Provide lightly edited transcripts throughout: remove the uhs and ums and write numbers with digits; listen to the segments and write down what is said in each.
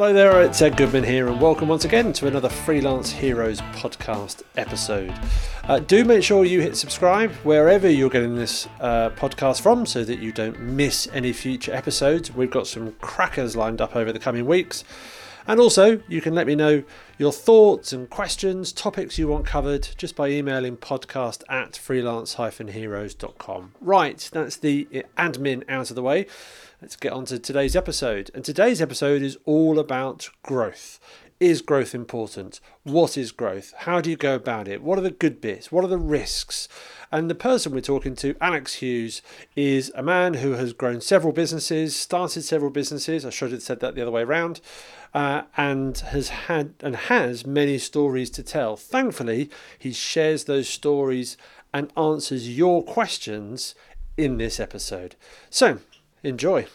Hello there, it's Ed Goodman here and welcome once again to another Freelance Heroes podcast episode. Do make sure you hit subscribe wherever you're getting this podcast from so that you don't miss any future episodes. We've got some crackers lined up over the coming weeks. And also, you can let me know your thoughts and questions, topics you want covered, just by emailing podcast@freelance-heroes.com. Right, that's the admin out of the way. Let's get on to today's episode. And today's episode is all about growth. Is growth important? What is growth? How do you go about it? What are the good bits? What are the risks? And the person we're talking to, Alex Hughes, is a man who has grown several businesses, started several businesses. I should have said that the other way around. And has many stories to tell. Thankfully, he shares those stories and answers your questions in this episode. So, enjoy.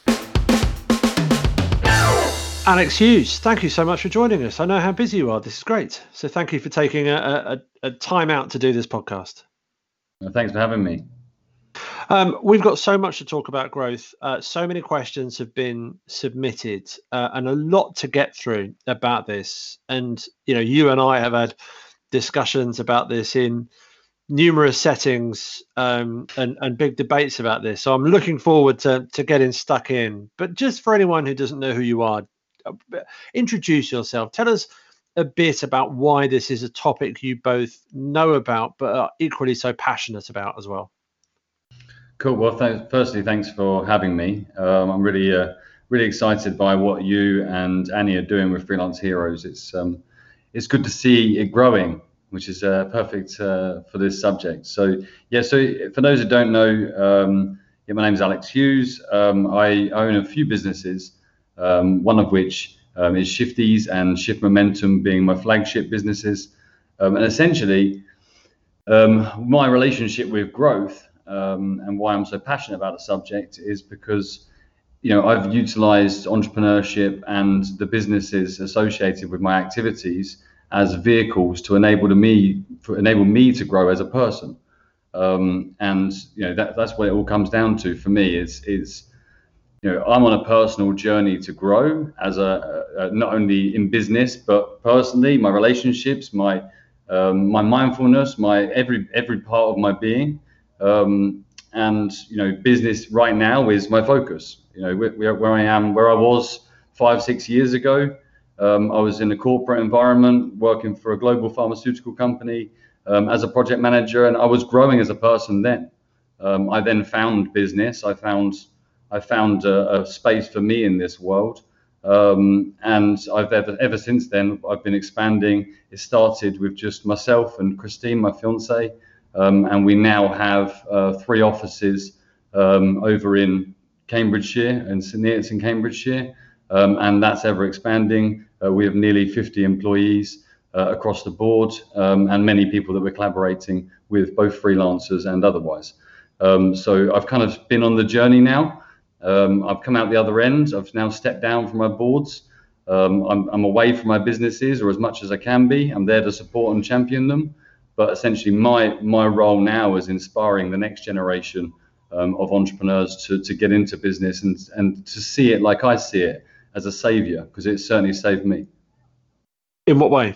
Alex Hughes, thank you so much for joining us. I know how busy you are. This is great. So thank you for taking a time out to do this podcast. Well, thanks for having me. We've got so much to talk about growth. So many questions have been submitted and a lot to get through about this. And, you know, you and I have had discussions about this in numerous settings and big debates about this. So I'm looking forward to getting stuck in. But just for anyone who doesn't know who you are, introduce yourself. Tell us a bit about why this is a topic you both know about but are equally so passionate about as well. Cool. Well, firstly, thanks for having me. I'm really excited by what you and Annie are doing with Freelance Heroes. It's good to see it growing, which is perfect for this subject. So for those who don't know, my name is Alex Hughes. I own a few businesses, one of which is Shifties and Shift Momentum being my flagship businesses. And essentially, my relationship with growth and why I'm so passionate about the subject is because, you know, I've utilized entrepreneurship and the businesses associated with my activities as vehicles to enable me to grow as a person. And, you know, that's what it all comes down to for me is, you know, I'm on a personal journey to grow as a not only in business, but personally, my relationships, my mindfulness, my every part of my being. And, you know, business right now is my focus. You know, where I was 5-6 years ago, I was in a corporate environment working for a global pharmaceutical company as a project manager, and I was growing as a person then. I then found business. I found a space for me in this world, and I've ever since then I've been expanding. It started with just myself and Christine, my fiancée. And we now have 3 offices over in Cambridgeshire and St. Neots in Cambridgeshire, and that's ever expanding. We have nearly 50 employees across the board, and many people that we're collaborating with, both freelancers and otherwise. So I've kind of been on the journey now. I've come out the other end. I've now stepped down from my boards. I'm away from my businesses, or as much as I can be. I'm there to support and champion them. But essentially, my role now is inspiring the next generation of entrepreneurs to get into business and to see it like I see it, as a savior, because it certainly saved me. In what way?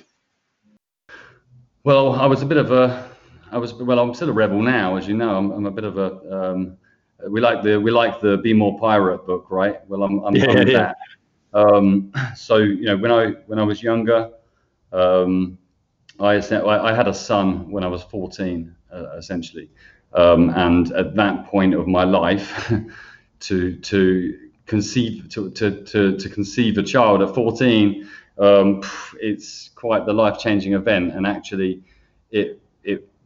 Well, I'm still a rebel now, as you know. I'm a bit of a we like the Be More Pirate book, right? Well, I'm that. So, you know, when I was younger, I had a son when I was 14, essentially, and at that point of my life, to conceive a child at 14, it's quite the life-changing event, and actually, it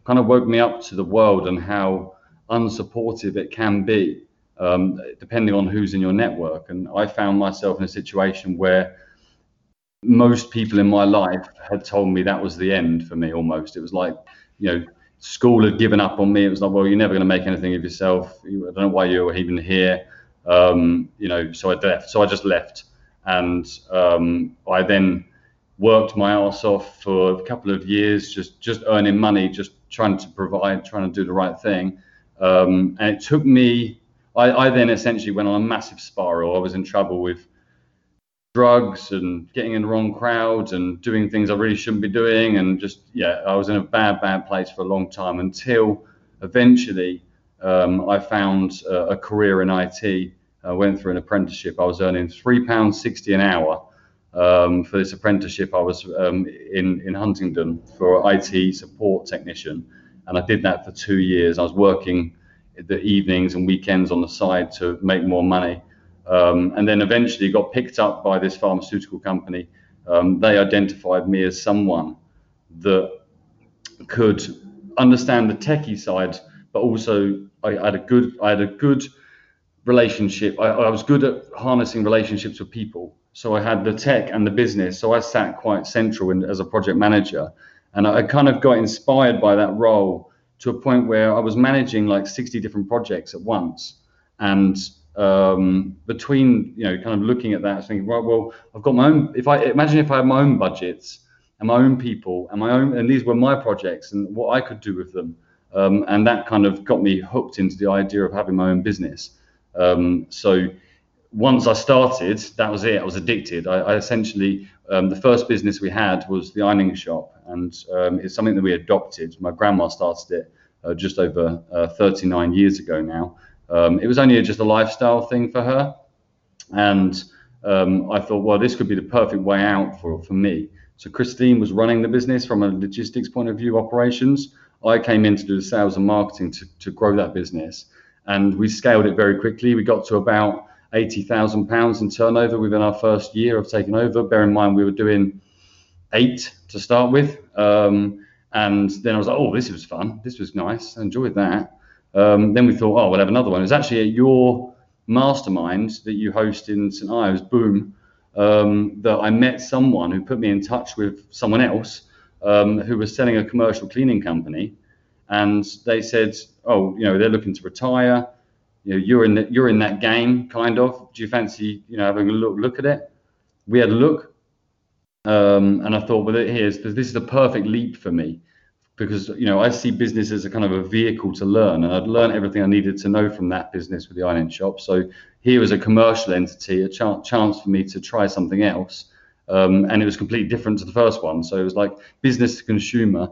kind of woke me up to the world and how unsupportive it can be, depending on who's in your network. And I found myself in a situation where most people in my life had told me that was the end for me almost. It was like, you know, school had given up on me. It was like, well, you're never going to make anything of yourself. I don't know why you're even here. You know, so I left. So I just left. And I then worked my ass off for a couple of years, just earning money, just trying to provide, trying to do the right thing. And it took me, I then essentially went on a massive spiral. I was in trouble with drugs and getting in the wrong crowds and doing things I really shouldn't be doing. And just, yeah, I was in a bad, bad place for a long time until eventually I found a career in IT. I went through an apprenticeship. I was earning £3.60 an hour for this apprenticeship. I was in Huntingdon for IT support technician. And I did that for 2 years. I was working the evenings and weekends on the side to make more money. And then eventually got picked up by this pharmaceutical company. They identified me as someone that could understand the techie side, but also I had a good relationship. I was good at harnessing relationships with people. So I had the tech and the business. So I sat quite central as a project manager. And I kind of got inspired by that role to a point where I was managing like 60 different projects at once. And between, you know, kind of looking at that, I was thinking, right, well, I've got my own, if I had my own budgets and my own people and my own, and these were my projects and what I could do with them. And that kind of got me hooked into the idea of having my own business. So once I started, that was it. I was addicted. I essentially, the first business we had was the ironing shop, and it's something that we adopted. My grandma started it just over 39 years ago now. It was only just a lifestyle thing for her, and I thought, well, this could be the perfect way out for me. So Christine was running the business from a logistics point of view, operations. I came in to do the sales and marketing to grow that business, and we scaled it very quickly. We got to about £80,000 in turnover within our first year of taking over. Bear in mind, we were doing 8 to start with. And then I was like, oh, this was fun. This was nice. I enjoyed that. Then we thought, oh, we'll have another one. It was actually at your mastermind that you host in St. Ives, Boom, that I met someone who put me in touch with someone else who was selling a commercial cleaning company. And they said, oh, you know, they're looking to retire. You know, you're in that game, kind of. Do you fancy, you know, having a look at it? We had a look, and I thought, well, this is the perfect leap for me, because, you know, I see business as a kind of a vehicle to learn, and I'd learned everything I needed to know from that business with the ironing shop. So here was a commercial entity, a chance for me to try something else, and it was completely different to the first one. So it was like business to consumer.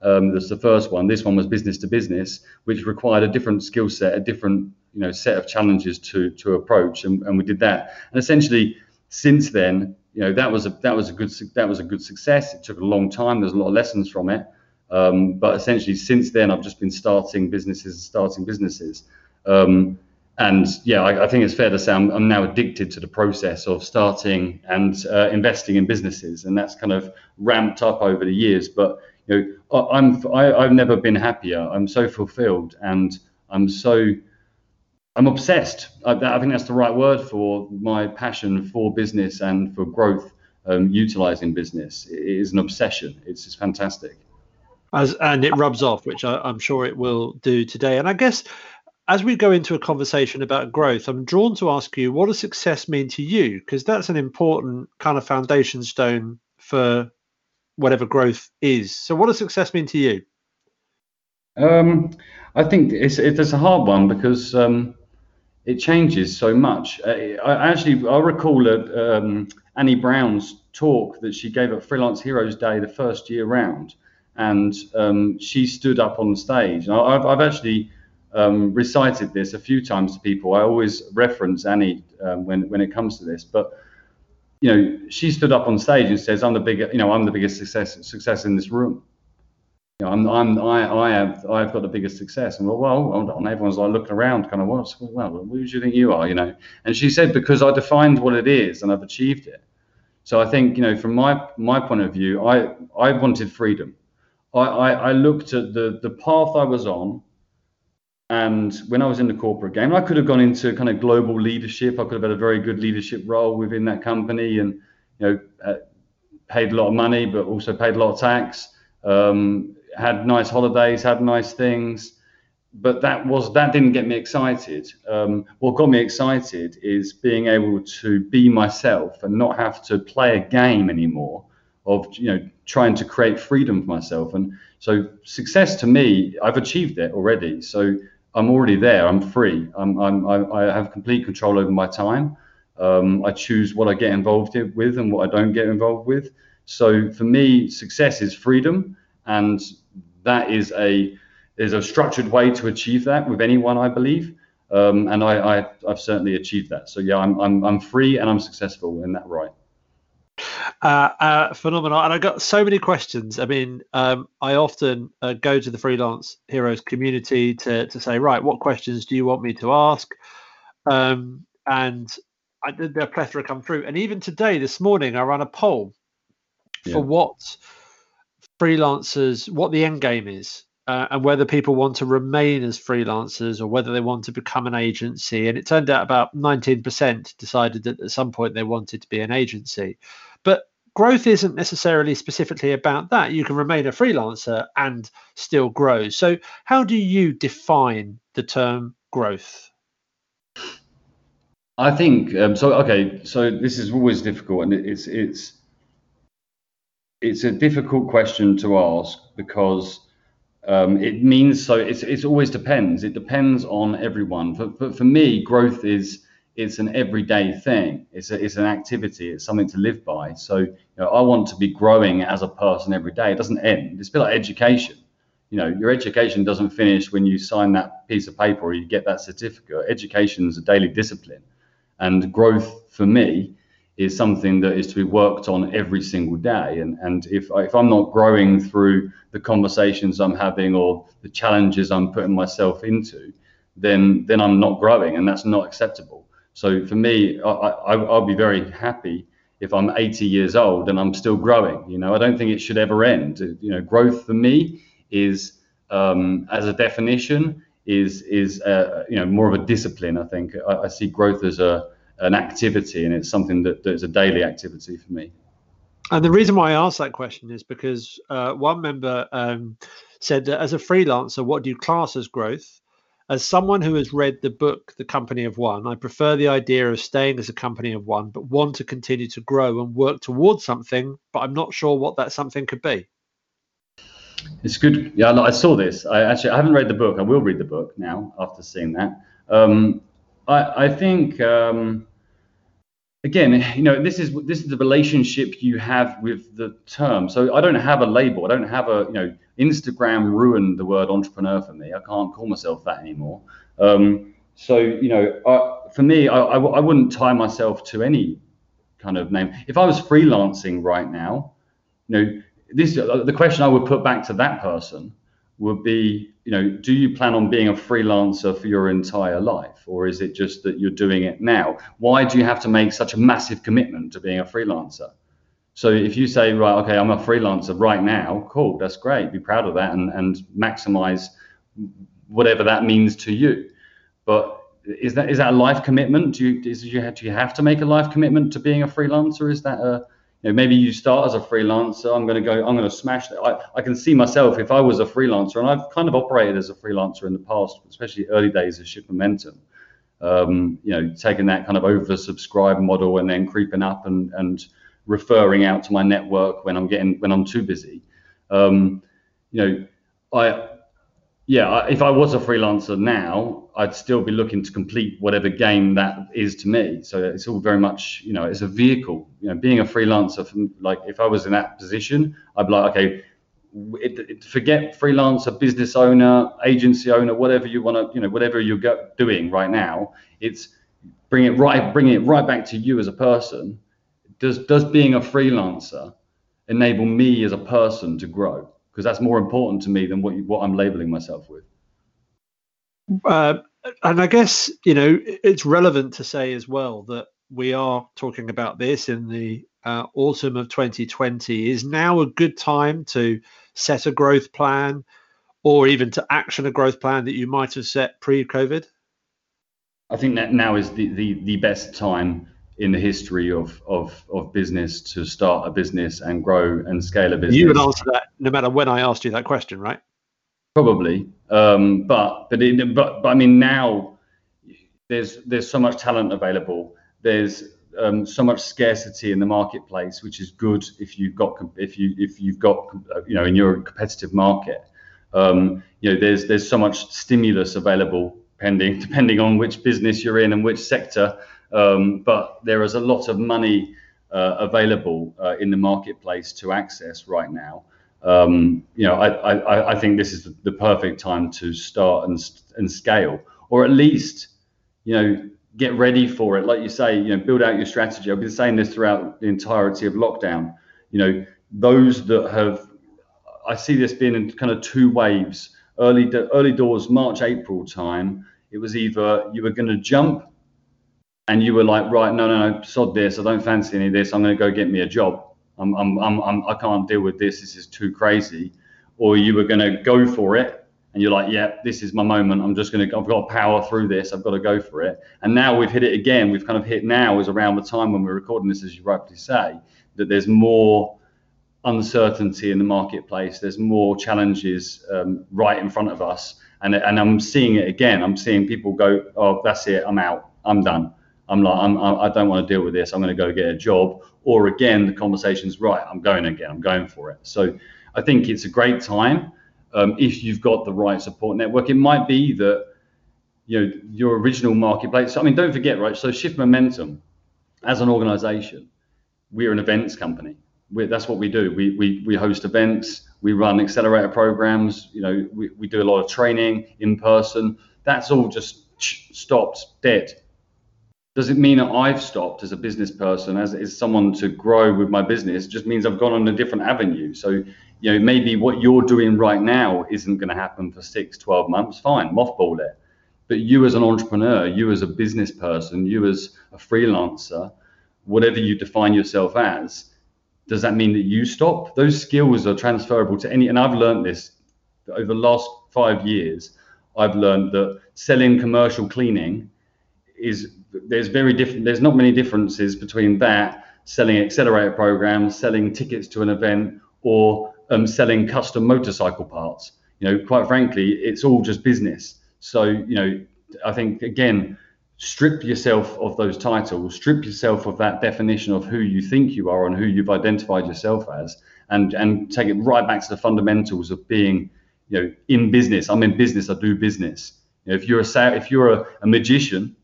That's the first one. This one was business to business, which required a different skill set, a different, you know, set of challenges to approach, and we did that. And essentially, since then, you know, that was a good success. It took a long time. There's a lot of lessons from it, but essentially since then, I've just been starting businesses, and yeah, I think it's fair to say I'm now addicted to the process of starting and investing in businesses, and that's kind of ramped up over the years. But you know, I've never been happier. I'm so fulfilled, and I'm obsessed. I think that's the right word for my passion for business and for growth, utilizing business. It is an obsession. It's just fantastic. And it rubs off, which I'm sure it will do today. And I guess as we go into a conversation about growth, I'm drawn to ask you, what does success mean to you? Because that's an important kind of foundation stone for whatever growth is. So what does success mean to you? I think it's a hard one, because it changes so much. I recall Annie Brown's talk that she gave at Freelance Heroes Day the first year round, and she stood up on stage. And I've actually recited this a few times to people. I always reference Annie when it comes to this, but you know, she stood up on stage and says, "I'm the biggest success in this room. You know, I've got the biggest success." And well, hold on. Everyone's like looking around, kind of, who do you think you are? You know. And she said, because I defined what it is and I've achieved it. So I think, you know, from my point of view, I wanted freedom. I looked at the path I was on, and when I was in the corporate game, I could have gone into kind of global leadership. I could have had a very good leadership role within that company, and you know, paid a lot of money, but also paid a lot of tax. Had nice holidays, had nice things, but that didn't get me excited. What got me excited is being able to be myself and not have to play a game anymore of, you know, trying to create freedom for myself. And so success to me, I've achieved it already. So I'm already there. I'm free. I have complete control over my time. I choose what I get involved with and what I don't get involved with. So for me, success is freedom, and that is a structured way to achieve that with anyone, I believe. And I've certainly achieved that. So yeah, I'm free and I'm successful in that right. Phenomenal. And I got so many questions. I mean, I often go to the Freelance Heroes community to say, right, what questions do you want me to ask? And I did a plethora come through. And even today, this morning, I ran a poll for what freelancers, what the end game is. And whether people want to remain as freelancers or whether they want to become an agency. And it turned out about 19% decided that at some point they wanted to be an agency. But growth isn't necessarily specifically about that. You can remain a freelancer and still grow. So how do you define the term growth? I think, so this is always difficult, and it's a difficult question to ask because it means so. It's always depends. It depends on everyone. For me, growth it's an everyday thing. It's an activity. It's something to live by. So I want to be growing as a person every day. It doesn't end. It's a bit like education. Your education doesn't finish when you sign that piece of paper or you get that certificate. Education is a daily discipline, and growth for me is something that is to be worked on every single day. And if I'm not growing through the conversations I'm having or the challenges I'm putting myself into, then I'm not growing, and that's not acceptable. So for me, I'll be very happy if I'm 80 years old and I'm still growing. I don't think it should ever end. Growth for me is, as a definition, is more of a discipline. I think I see growth as an activity, and it's something that's a daily activity for me. And the reason why I asked that question is because one member said that as a freelancer, what do you class as growth? As someone who has read the book, The Company of One, I prefer the idea of staying as a company of one, but want to continue to grow and work towards something, but I'm not sure what that something could be. It's good. Yeah, I saw this. I haven't read the book. I will read the book now after seeing that. I think, again, this is the relationship you have with the term. So I don't have a label. I don't have Instagram ruined the word entrepreneur for me. I can't call myself that anymore. For me, I wouldn't tie myself to any kind of name. If I was freelancing right now, the question I would put back to that person would be, do you plan on being a freelancer for your entire life? Or is it just that you're doing it now? Why do you have to make such a massive commitment to being a freelancer? So if you say, right, okay, I'm a freelancer right now, cool, that's great. Be proud of that and maximize whatever that means to you. But is that a life commitment? Do you have to make a life commitment to being a freelancer? Is that a... maybe you start as a freelancer. I'm going to smash that. I can see myself if I was a freelancer, and I've kind of operated as a freelancer in the past, especially early days of Shift Momentum, taking that kind of oversubscribe model and then creeping up and referring out to my network when I'm too busy. If I was a freelancer now, I'd still be looking to complete whatever game that is to me. So it's all very much, it's a vehicle. Being a freelancer, if I was in that position, I'd be like, okay, forget freelancer, business owner, agency owner, whatever you want to, whatever you're doing right now, it's bring it right back to you as a person. Does being a freelancer enable me as a person to grow? Because that's more important to me than what I'm labeling myself with. And I guess, it's relevant to say as well that we are talking about this in the autumn of 2020. Is now a good time to set a growth plan or even to action a growth plan that you might have set pre-COVID? I think that now is the best time in the history of business to start a business and grow and scale a business. You would answer that no matter when I asked you that question, right? Probably. But I mean, now there's so much talent available. There's so much scarcity in the marketplace, which is good if you've got in your competitive market. There's so much stimulus available depending on which business you're in and which sector. But there is a lot of money available in the marketplace to access right now. I think this is the perfect time to start and scale, or at least, get ready for it. Like you say, build out your strategy. I've been saying this throughout the entirety of lockdown. Those that have, I see this being in kind of two waves. Early doors, March, April time, it was either you were going to jump and you were like, right, no, sod this. I don't fancy any of this. I'm going to go get me a job. I can't deal with this. This is too crazy. Or you were going to go for it, and you're like, yeah, this is my moment. I've got to power through this. I've got to go for it. And now we've hit it again. We've kind of hit, now is around the time when we're recording this, as you rightly say, that there's more uncertainty in the marketplace. There's more challenges right in front of us. And I'm seeing it again. I'm seeing people go, oh, that's it. I'm out. I'm done. I don't want to deal with this. I'm going to go get a job. Or again, the conversation's right. I'm going again. I'm going for it. So I think it's a great time if you've got the right support network. It might be that your original marketplace. I mean, don't forget, right? So Shift Momentum, as an organisation, we're an events company. That's what we do. We host events. We run accelerator programs. We do a lot of training in person. That's all just stopped dead. Does it mean that I've stopped as a business person, as someone to grow with my business? It just means I've gone on a different avenue. So, maybe what you're doing right now isn't going to happen for 6-12 months. Fine, mothball it. But you as an entrepreneur, you as a business person, you as a freelancer, whatever you define yourself as, does that mean that you stop? Those skills are transferable to any, and I've learned this over the last 5 years. I've learned that selling commercial cleaning is, there's not many differences between that, selling accelerator programs, selling tickets to an event, or selling custom motorcycle parts. Quite frankly, it's all just business. So, I think, again, strip yourself of those titles, strip yourself of that definition of who you think you are and who you've identified yourself as, and take it right back to the fundamentals of being, in business. I'm in business. I do business. If you're a magician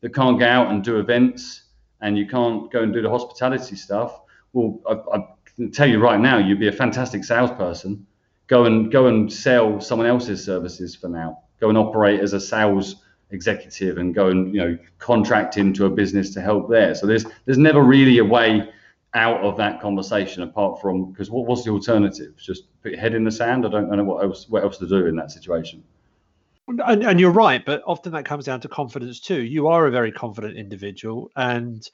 that can't go out and do events, and you can't go and do the hospitality stuff, well, I can tell you right now, you'd be a fantastic salesperson. Go and sell someone else's services for now. Go and operate as a sales executive, and go and contract into a business to help there. So there's never really a way out of that conversation, apart from, because what's the alternative? Just put your head in the sand. I don't know what else to do in that situation. And you're right, but often that comes down to confidence too. You are a very confident individual, and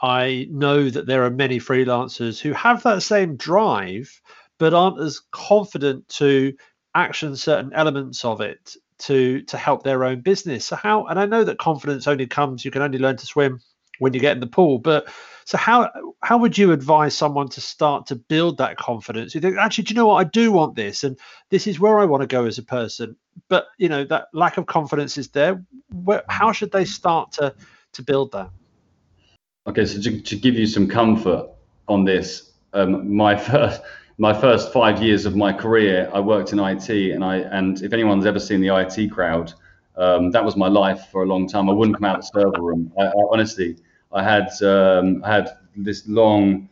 I know that there are many freelancers who have that same drive, but aren't as confident to action certain elements of it to help their own business. So how? And I know that confidence only comes, you can only learn to swim when you get in the pool. But so how would you advise someone to start to build that confidence? You think, actually, do you know what? I do want this, and this is where I want to go as a person. But, that lack of confidence is there. How should they start to build that? Okay, so to give you some comfort on this, my first 5 years of my career, I worked in IT, and if anyone's ever seen the IT crowd, that was my life for a long time. I wouldn't come out of the server room. I had this long,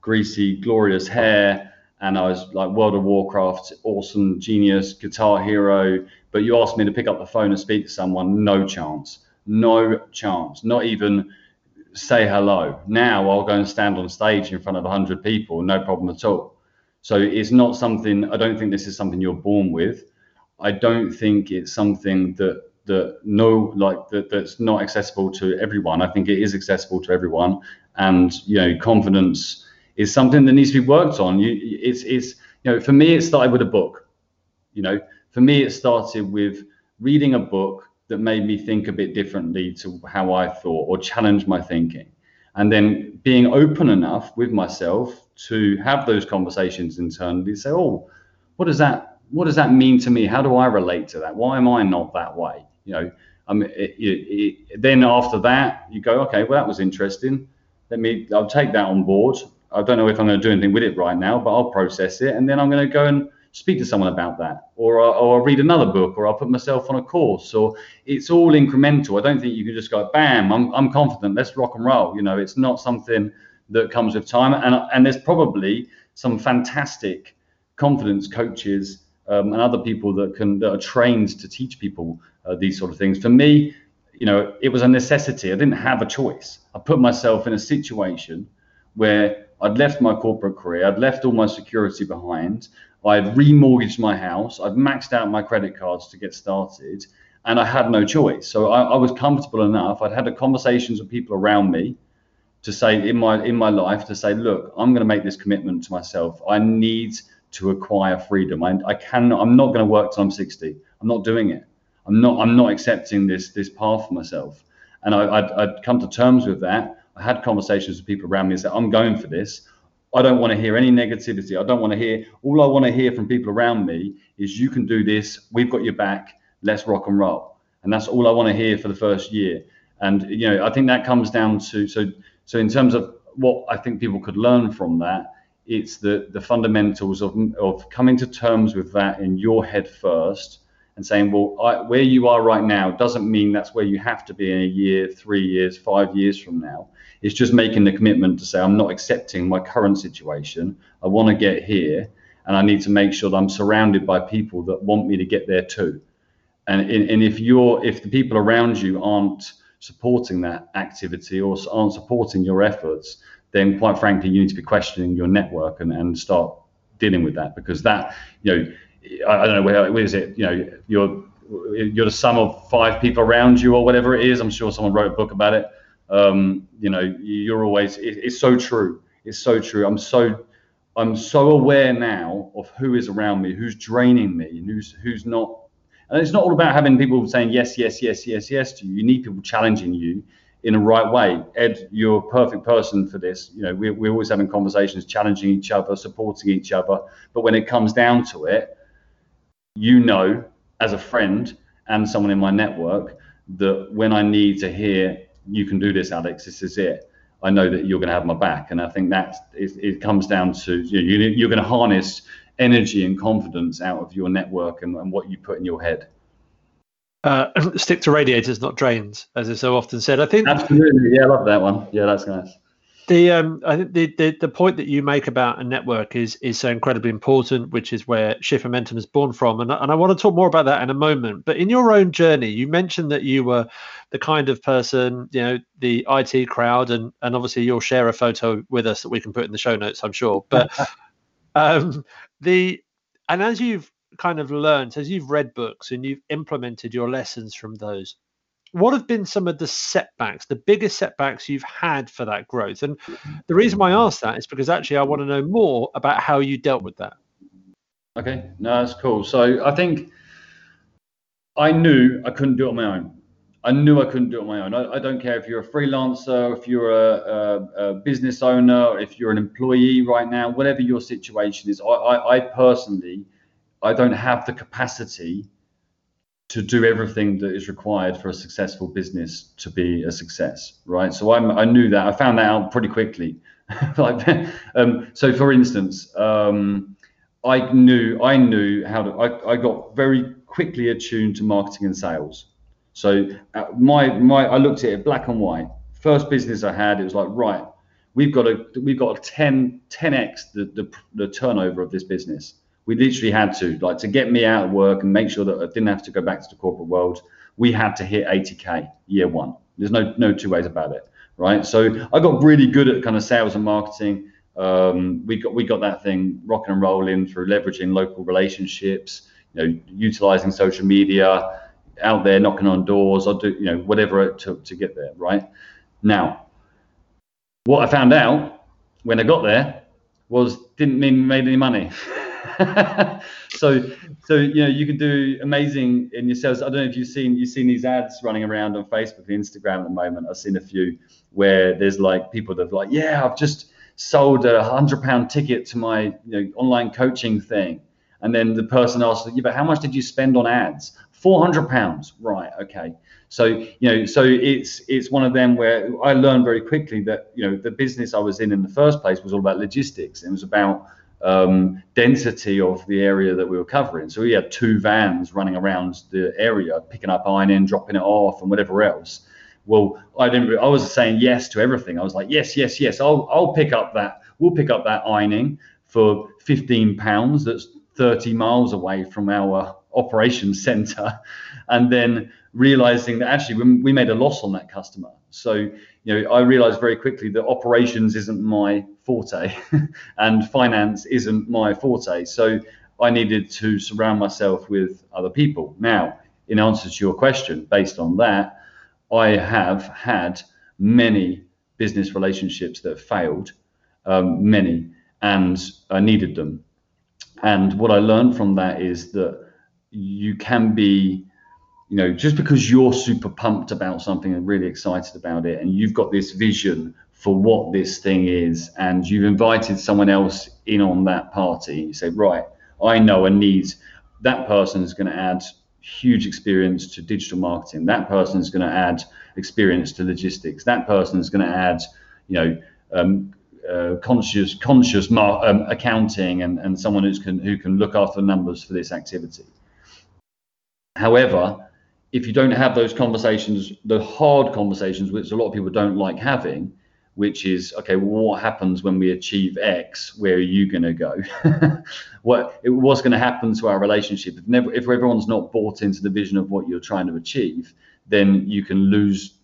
greasy, glorious hair, and I was like World of Warcraft, awesome, genius, guitar hero. But you asked me to pick up the phone and speak to someone, no chance, not even say hello. Now I'll go and stand on stage in front of 100 people, no problem at all. So it's not something, I don't think this is something you're born with. I don't think it's something that's not accessible to everyone. I think it is accessible to everyone, and confidence is something that needs to be worked on. For me, it started with a book. For me, it started with reading a book that made me think a bit differently to how I thought, or challenge my thinking, and then being open enough with myself to have those conversations internally. Say, oh, what does that mean to me? How do I relate to that? Why am I not that way? Then after that, you go, okay, well, that was interesting. I'll take that on board. I don't know if I'm going to do anything with it right now, but I'll process it. And then I'm going to go and speak to someone about that, or I'll read another book, or I'll put myself on a course. Or it's all incremental. I don't think you can just go, bam, I'm confident, let's rock and roll. You know, it's not something that comes with time. And there's probably some fantastic confidence coaches and other people that are trained to teach people these sort of things. For me, you know, it was a necessity. I didn't have a choice. I put myself in a situation where I'd left my corporate career. I'd left all my security behind. I'd remortgaged my house. I'd maxed out my credit cards to get started, and I had no choice. So I was comfortable enough. I'd had the conversations with people around me to say in my life to say, look, I'm going to make this commitment to myself. I need to acquire freedom. I'm not going to work till I'm 60. I'm not doing it. I'm not accepting this path for myself. And I'd come to terms with that. I had conversations with people around me and said, I'm going for this. I don't want to hear any negativity. All I want to hear from people around me is, you can do this. We've got your back. Let's rock and roll. And that's all I want to hear for the first year. And, you know, I think that comes down to, so in terms of what I think people could learn from that, it's the fundamentals of coming to terms with that in your head first and saying, well, where you are right now doesn't mean that's where you have to be in a year, 3 years, 5 years from now. It's just making the commitment to say, I'm not accepting my current situation. I want to get here, and I need to make sure that I'm surrounded by people that want me to get there too. And if the people around you aren't supporting that activity or aren't supporting your efforts, then quite frankly, you need to be questioning your network and start dealing with that, because that, you know, I don't know, where is it? You know, you're the sum of five people around you, or whatever it is. I'm sure someone wrote a book about it. You know, you're always, it's so true. It's so true. I'm so aware now of who is around me, who's draining me, and who's not. And it's not all about having people saying yes, yes, yes, yes, yes to you. You need people challenging you in the right way. Ed, you're a perfect person for this. You know, we're always having conversations, challenging each other, supporting each other. But when it comes down to it, you know, as a friend and someone in my network, that when I need to hear, you can do this, Alex, this is it, I know that you're going to have my back. And I think that it comes down to, you know, you're going to harness energy and confidence out of your network and what you put in your head. Stick to radiators, not drains, as is so often said. I think absolutely, yeah, I love that one. Yeah, that's nice. I think the point that you make about a network is so incredibly important, which is where Shift Momentum is born from. And I want to talk more about that in a moment. But in your own journey, you mentioned that you were the kind of person, you know, the IT crowd, and obviously you'll share a photo with us that we can put in the show notes, I'm sure. But and as you've kind of learned, as you've read books and you've implemented your lessons from those, what have been some of the setbacks, the biggest setbacks you've had for that growth? And the reason why I asked that is because actually I want to know more about how you dealt with that. Okay, no, that's cool. So I think I knew I couldn't do it on my own. I don't care if you're a freelancer, if you're a business owner, if you're an employee right now, whatever your situation is, I personally, I don't have the capacity to do everything that is required for a successful business to be a success, right? So I knew that. I found that out pretty quickly. So for instance, I knew how to. I got very quickly attuned to marketing and sales. So I looked at it black and white. First business I had, it was like, right, we've got to 10x the turnover of this business. We literally had to get me out of work and make sure that I didn't have to go back to the corporate world. We had to hit 80K year one. There's no two ways about it, right? So I got really good at kind of sales and marketing. We got that thing rocking and rolling through leveraging local relationships, you know, utilizing social media, out there knocking on doors. I'll do, you know, whatever it took to get there, right? Now, what I found out when I got there didn't mean we made any money. So you know, you can do amazing in yourselves. I don't know if you've seen these ads running around on Facebook and Instagram at the moment. I've seen a few where there's like people that are like, yeah, I've just sold a £100 ticket to my, you know, online coaching thing, and then the person asks, yeah, but how much did you spend on ads? £400, right? Okay. So, you know, so it's one of them where I learned very quickly that, you know, the business I was in the first place was all about logistics. It was about density of the area that we were covering. So we had two vans running around the area, picking up iron in, dropping it off, and whatever else. Well, I was saying yes to everything. I was like, yes. I'll pick up that. We'll pick up that ironing for £15. That's 30 miles away from our operations centre, and then realising that actually we made a loss on that customer. So, you know, I realised very quickly that operations isn't my forte and finance isn't my forte. So I needed to surround myself with other people. Now, in answer to your question, based on that, I have had many business relationships that failed, many, and I needed them. And what I learned from that is that you can be, you know, just because you're super pumped about something and really excited about it, and you've got this vision for what this thing is, and you've invited someone else in on that party, you say, right, I know a need. That person is going to add huge experience to digital marketing. That person is going to add experience to logistics. That person is going to add, you know, conscious accounting, and someone who can look after numbers for this activity. However, if you don't have those conversations, the hard conversations, which a lot of people don't like having, which is, okay, well, what happens when we achieve X? Where are you going to go? What's going to happen to our relationship? If everyone's not bought into the vision of what you're trying to achieve, then you can lose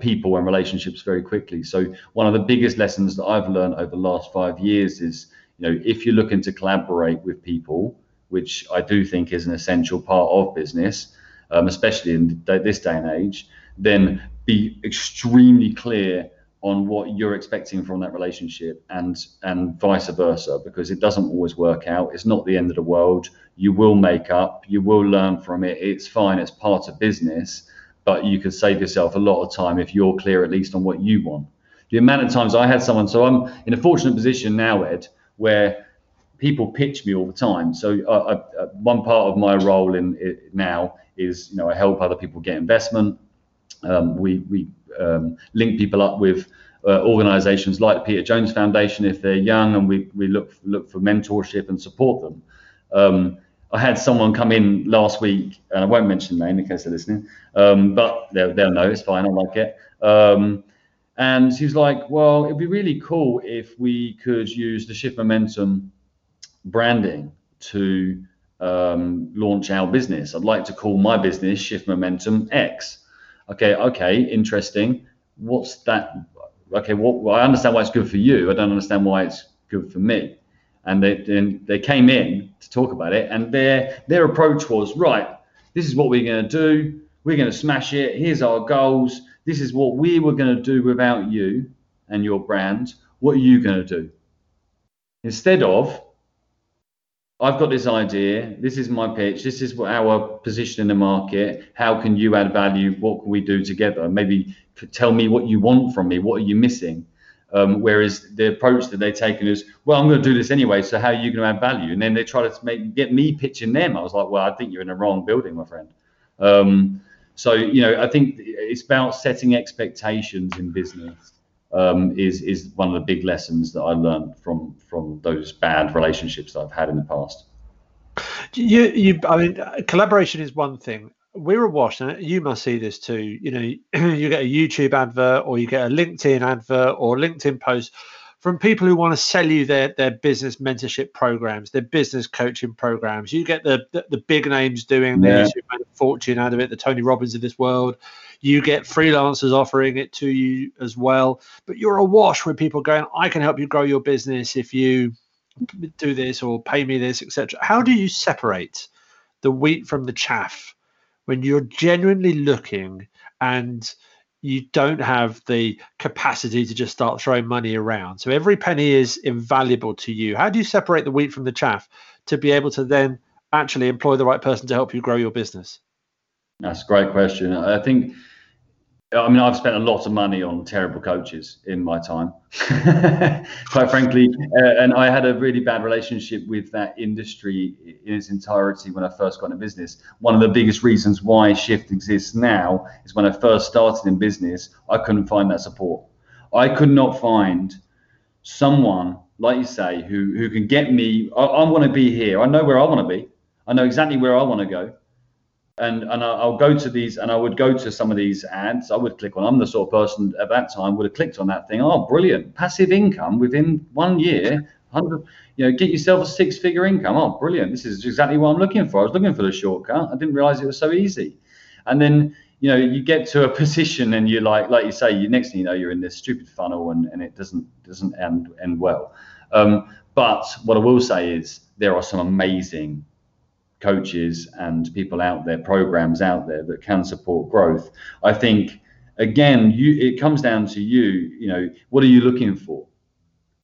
people and relationships very quickly. So one of the biggest lessons that I've learned over the last 5 years is, you know, if you're looking to collaborate with people, which I do think is an essential part of business, especially in this day and age, then be extremely clear on what you're expecting from that relationship, and vice versa, because it doesn't always work out. It's not the end of the world. You will make up, you will learn from it. It's fine, it's part of business, but you can save yourself a lot of time if you're clear at least on what you want. The amount of times I had someone, so I'm in a fortunate position now, Ed, where people pitch me all the time. So one part of my role in it now is, you know, I help other people get investment. We link people up with organisations like the Peter Jones Foundation if they're young, and we look for mentorship and support them. I had someone come in last week, and I won't mention the name in case they're listening, but they'll know, it's fine, I like it. And she was like, well, it'd be really cool if we could use the Shift Momentum branding to launch our business. I'd like to call my business Shift Momentum X. Okay, interesting. What's that? Okay, well, I understand why it's good for you. I don't understand why it's good for me. And they came in to talk about it, and their approach was, right, this is what we're going to do. We're going to smash it. Here's our goals. This is what we were going to do without you and your brand. What are you going to do? Instead of, I've got this idea, this is my pitch, this is what our position in the market, how can you add value, what can we do together? Maybe tell me what you want from me, what are you missing? Whereas the approach that they've taken is, well, I'm going to do this anyway, so how are you going to add value? And then they try to get me pitching them. I was like, well, I think you're in the wrong building, my friend. So, you know, I think it's about setting expectations in business. Is one of the big lessons that I learned from those bad relationships that I've had in the past. I mean, collaboration is one thing. We're awash, and you must see this too. You know, you get a YouTube advert, or you get a LinkedIn advert or LinkedIn post from people who want to sell you their business mentorship programs, their business coaching programs. You get the big names doing this, who made a fortune out of it, the Tony Robbins of this world. You get freelancers offering it to you as well, but you're awash with people going, I can help you grow your business if you do this, or pay me this, etc. How do you separate the wheat from the chaff when you're genuinely looking and you don't have the capacity to just start throwing money around? So every penny is invaluable to you. How do you separate the wheat from the chaff to be able to then actually employ the right person to help you grow your business? That's a great question. I think, I mean, I've spent a lot of money on terrible coaches in my time, quite frankly. And I had a really bad relationship with that industry in its entirety when I first got into business. One of the biggest reasons why Shift exists now is when I first started in business, I couldn't find that support. I could not find someone like you say, who can get me. I want to be here. I know where I want to be. I know exactly where I want to go. And I'll go to these, and I would go to some of these ads. I would click on. I'm the sort of person at that time would have clicked on that thing. Oh, brilliant! Passive income within 1 year, 100. You know, get yourself a six-figure income. Oh, brilliant! This is exactly what I'm looking for. I was looking for the shortcut. I didn't realize it was so easy. And then, you know, you get to a position, and you're like you say, you next thing you know, you're in this stupid funnel, and it doesn't end well. But what I will say is there are some amazing coaches and people out there, programs out there that can support growth. I think, again, it comes down to you know, what are you looking for?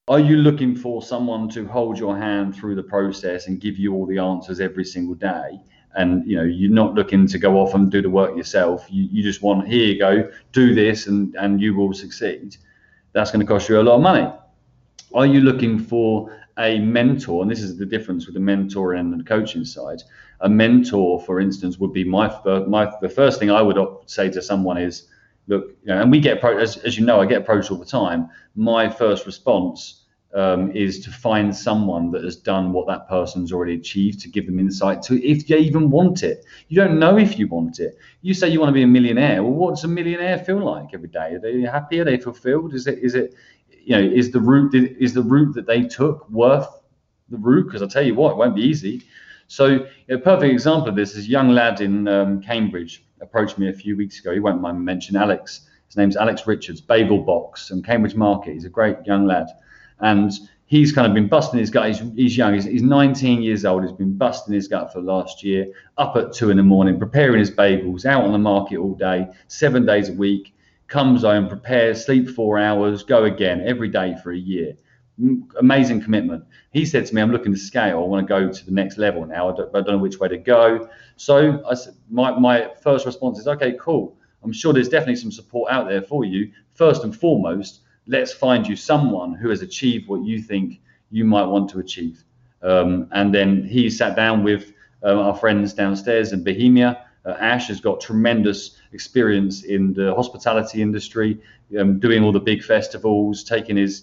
Are you looking for someone to hold your hand through the process and give you all the answers every single day? And, you know, you're not looking to go off and do the work yourself. You just want, here you go, do this and you will succeed. That's going to cost you a lot of money. Are you looking for a mentor? And this is the difference with the mentor and the coaching side. A mentor, for instance, would be the first thing I would say to someone is, look, you know, and we get approached, as you know, I get approached all the time. My first response is to find someone that has done what that person's already achieved, to give them insight to if they even want it. You don't know if you want it. You say you want to be a millionaire. Well, what does a millionaire feel like every day? Are they happy? Are they fulfilled? Is it? You know, is the route that they took worth the route? Because I'll tell you what, it won't be easy. So a perfect example of this is a young lad in Cambridge approached me a few weeks ago. He won't mind me mentioning Alex. His name's Alex Richards, Bagel Box in Cambridge Market. He's a great young lad. And he's kind of been busting his gut. He's young. He's 19 years old. He's been busting his gut for the last year, up at 2 a.m, preparing his bagels, out on the market all day, 7 days a week. Comes home, prepares, sleep 4 hours, go again every day for a year. Amazing commitment. He said to me, I'm looking to scale. I want to go to the next level now. I don't know which way to go. So I said, my first response is, okay, cool. I'm sure there's definitely some support out there for you. First and foremost, let's find you someone who has achieved what you think you might want to achieve. And then he sat down with our friends downstairs in Bohemia. Ash has got tremendous experience in the hospitality industry, doing all the big festivals, taking his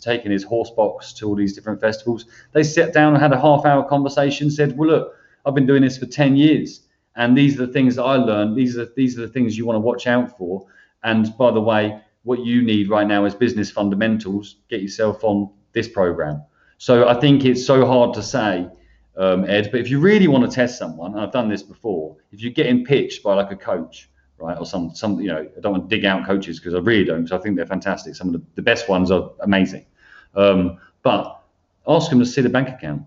horse box to all these different festivals. They sat down and had a half-hour conversation, said, well, look, I've been doing this for 10 years, and these are the things that I learned. These are the things you want to watch out for. And by the way, what you need right now is business fundamentals. Get yourself on this program. So I think it's so hard to say, Ed, but if you really want to test someone, and I've done this before, if you're getting pitched by like a coach, right, or some, you know, I don't want to dig out coaches because I really don't, because I think they're fantastic. Some of the best ones are amazing. But ask them to see the bank account.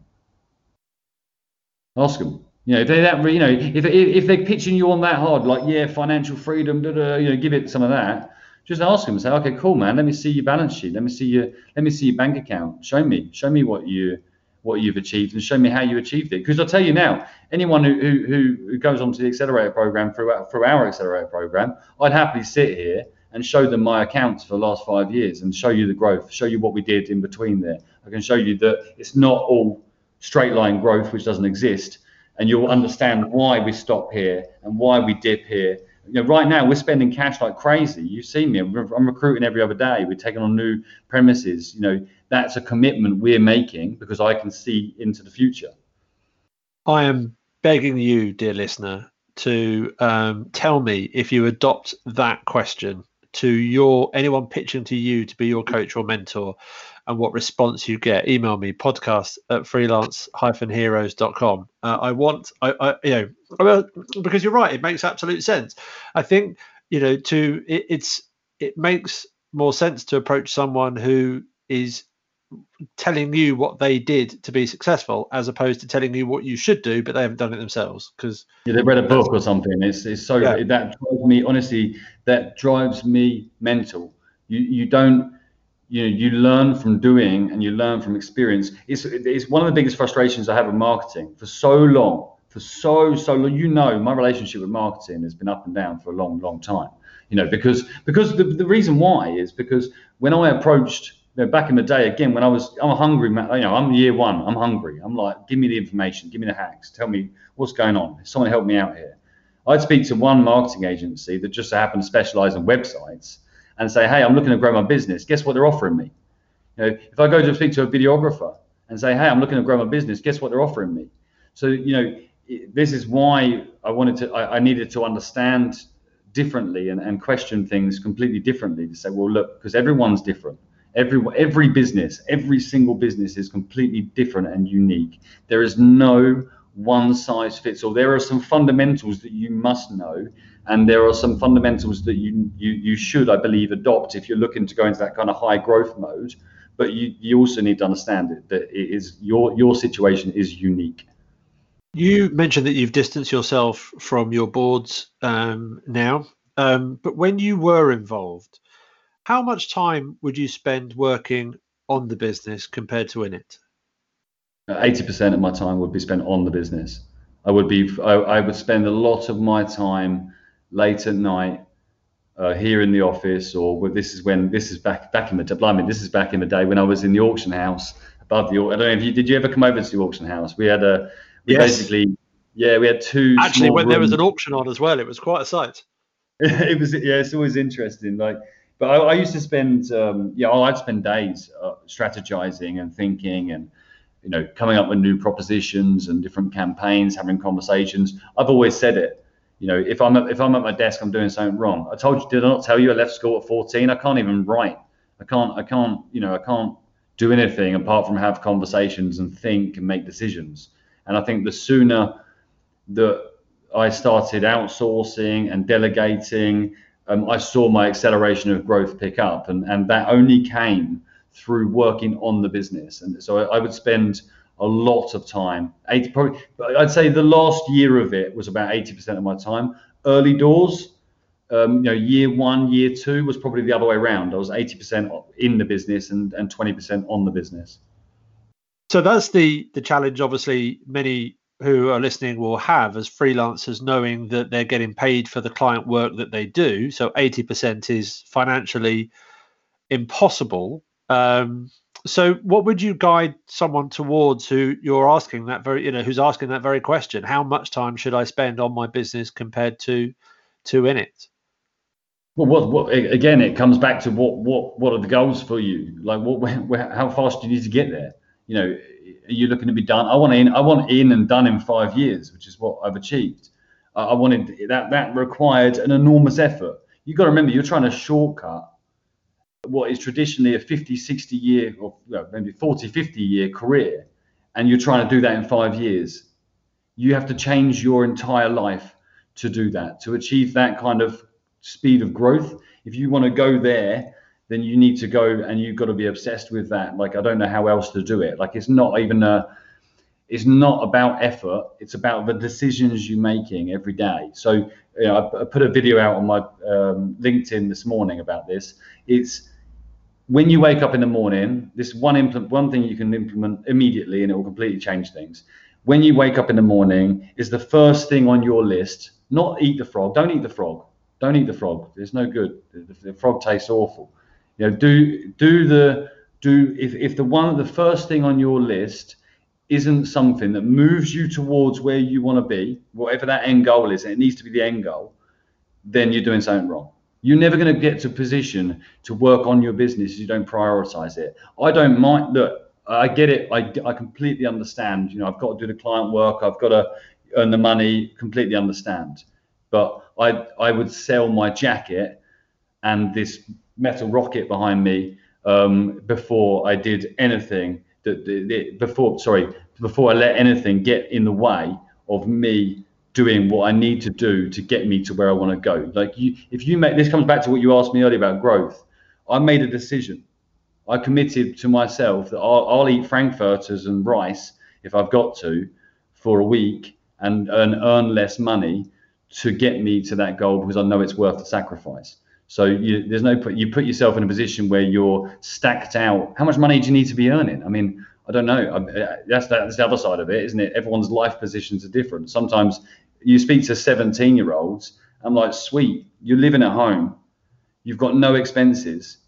Ask them, you know, if they that, you know, if they're pitching you on that hard, like, yeah, financial freedom, you know, give it some of that. Just ask them, say, okay, cool, man. Let me see your balance sheet. Let me see your bank account. Show me what you've achieved, and show me how you achieved it. Because I'll tell you now, anyone who goes on to the accelerator program through our accelerator program, I'd happily sit here and show them my accounts for the last 5 years and show you the growth, show you what we did in between there. I can show you that it's not all straight line growth, which doesn't exist, and you'll understand why we stop here and why we dip here. You know, right now we're spending cash like crazy. You see me, I'm recruiting every other day. We're taking on new premises. You know, that's a commitment we're making because I can see into the future. I am begging you, dear listener, to tell me if you adopt that question to anyone pitching to you to be your coach or mentor, and what response you get. Email me, podcast@freelance-heroes.com. Because you're right, it makes absolute sense. I think, you know, it makes more sense to approach someone who is telling you what they did to be successful, as opposed to telling you what you should do, but they haven't done it themselves because they read a book or something. It's so that drives me, honestly, that drives me mental. You learn from doing, and you learn from experience. It's one of the biggest frustrations I have in marketing for so long. You know, my relationship with marketing has been up and down for a long, long time. You know, because the reason why is because when I approached, you know, back in the day, again, when I'm a hungry man, you know, I'm year one, I'm hungry. I'm like, give me the information, give me the hacks, tell me what's going on. Someone help me out here. I'd speak to one marketing agency that just so happened to specialize in websites and say, hey, I'm looking to grow my business. Guess what they're offering me? You know, if I go to speak to a videographer, and say, hey, I'm looking to grow my business, guess what they're offering me? So, you know, this is why I wanted to, I needed to understand differently and question things completely differently, to say, well, look, because everyone's different. Every business, every single business is completely different and unique. There is no one size fits all. There are some fundamentals that you must know, and there are some fundamentals that you should, I believe, adopt if you're looking to go into that kind of high growth mode. But you also need to understand that it is your situation is unique. You mentioned that you've distanced yourself from your boards now, but when you were involved, how much time would you spend working on the business compared to in it? 80% of my time would be spent on the business. I would spend a lot of my time late at night here in the office, or this is back in the day when I was in the auction house above the. I don't know if did you ever come over to the auction house? We had a we had two. Actually, when there was an auction on as well, it was quite a sight. It was, yeah. It's always interesting, like. But I used to spend, I'd spend days strategizing and thinking and, you know, coming up with new propositions and different campaigns, having conversations. I've always said it, you know, if I'm at my desk, I'm doing something wrong. Did I not tell you I left school at 14? I can't even write. I can't do anything apart from have conversations and think and make decisions. And I think the sooner that I started outsourcing and delegating, I saw my acceleration of growth pick up, and that only came through working on the business. And so I would spend a lot of time. I'd say the last year of it was about 80% of my time. Early doors, year one, year two was probably the other way around. I was 80% in the business and 20% on the business. So that's the challenge, obviously, many who are listening will have as freelancers, knowing that they're getting paid for the client work that they do. So 80% is financially impossible. So what would you guide someone towards who's asking that very question? How much time should I spend on my business compared to in it? Well, again, it comes back to what are the goals for you? Like how fast do you need to get there? You know, are you looking to be done? I want in and done in 5 years, which is what I've achieved. I wanted that. That required an enormous effort. You've got to remember, you're trying to shortcut what is traditionally a 50, 60 year, or maybe 40, 50 year career, and you're trying to do that in 5 years. You have to change your entire life to do that, to achieve that kind of speed of growth. If you want to go there, then you need to go, and you've got to be obsessed with that. Like, I don't know how else to do it. Like, it's not about effort. It's about the decisions you're making every day. So, you know, I put a video out on my LinkedIn this morning about this. It's when you wake up in the morning, this one thing you can implement immediately, and it will completely change things. When you wake up in the morning, is the first thing on your list, not eat the frog. Don't eat the frog. Don't eat the frog. It's no good. The frog tastes awful. You know, if the first thing on your list isn't something that moves you towards where you want to be, whatever that end goal is, and it needs to be the end goal, then you're doing something wrong. You're never going to get to a position to work on your business if you don't prioritize it. I don't mind. Look, I get it. I completely understand. You know, I've got to do the client work. I've got to earn the money. Completely understand. But I would sell my jacket and this metal rocket behind me before I did anything before I let anything get in the way of me doing what I need to do to get me to where I want to go. Like, this comes back to what you asked me earlier about growth. I made a decision. I committed to myself that I'll eat frankfurters and rice if I've got to for a week and earn less money to get me to that goal, because I know it's worth the sacrifice. So you put yourself in a position where you're stacked out. How much money do you need to be earning? I mean, I don't know. That's the other side of it, isn't it? Everyone's life positions are different. Sometimes you speak to 17-year-olds. I'm like, sweet, you're living at home. You've got no expenses.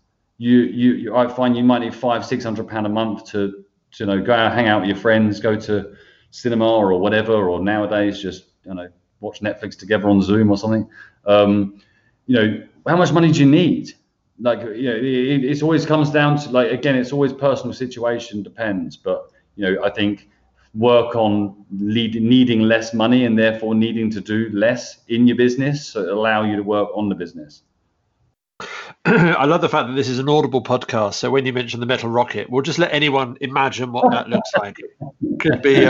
I find you might need £500-600 a month to go out, hang out with your friends, go to cinema or whatever, or nowadays just watch Netflix together on Zoom or something. How much money do you need? It's always comes down to, like, again, it's always personal situation depends, but you know, I think work on needing less money and therefore needing to do less in your business, so it'll allow you to work on the business. I love the fact that this is an audible podcast, so when you mention the metal rocket, we'll just let anyone imagine what that looks like. Could be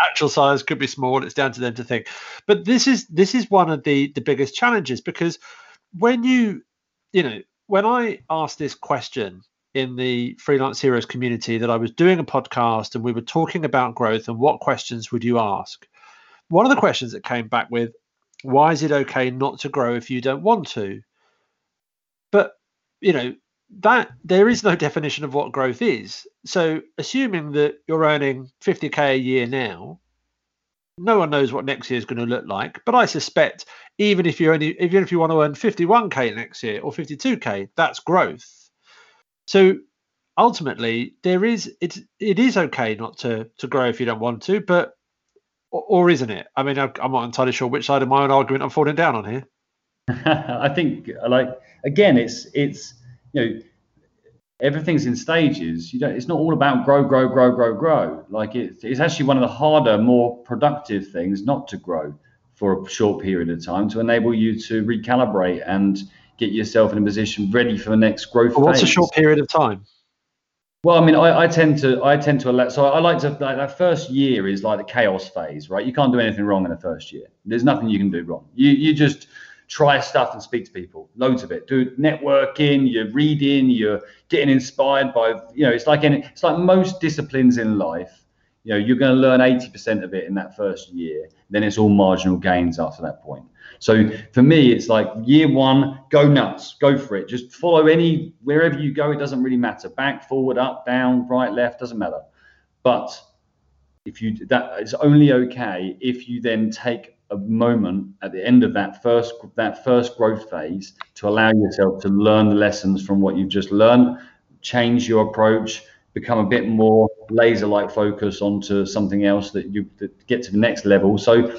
actual size, could be small, it's down to them to think. But this is one of the biggest challenges, because when you know, when I asked this question in the Freelance Heroes community, that I was doing a podcast and we were talking about growth and what questions would you ask, one of the questions that came back with, why is it okay not to grow if you don't want to? But, you know, that there is no definition of what growth is. So assuming that you're earning 50K a year now, no one knows what next year is going to look like. But I suspect even if you want to earn 51K next year or 52K, that's growth. So ultimately, it is okay not to grow if you don't want to, but or isn't it? I mean, I'm not entirely sure which side of my own argument I'm falling down on here. I think, like, again, it's you know, everything's in stages. It's not all about grow. Like, it's actually one of the harder, more productive things not to grow for a short period of time, to enable you to recalibrate and get yourself in a position ready for the next growth phase. What's a short period of time? Well, I mean, I tend to allow. So I like to, like, that first year is like the chaos phase, right? You can't do anything wrong in the first year. There's nothing you can do wrong. You just try stuff and speak to people, loads of it. Do networking, you're reading, you're getting inspired by, you know, it's like most disciplines in life. You know, you're going to learn 80% of it in that first year. Then it's all marginal gains after that point. So for me, it's like year one, go nuts, go for it. Just follow wherever you go, it doesn't really matter. Back, forward, up, down, right, left, doesn't matter. But it's only okay if you then take a moment at the end of that first growth phase to allow yourself to learn the lessons from what you've just learned, change your approach, become a bit more laser-like focus onto something else that get to the next level. So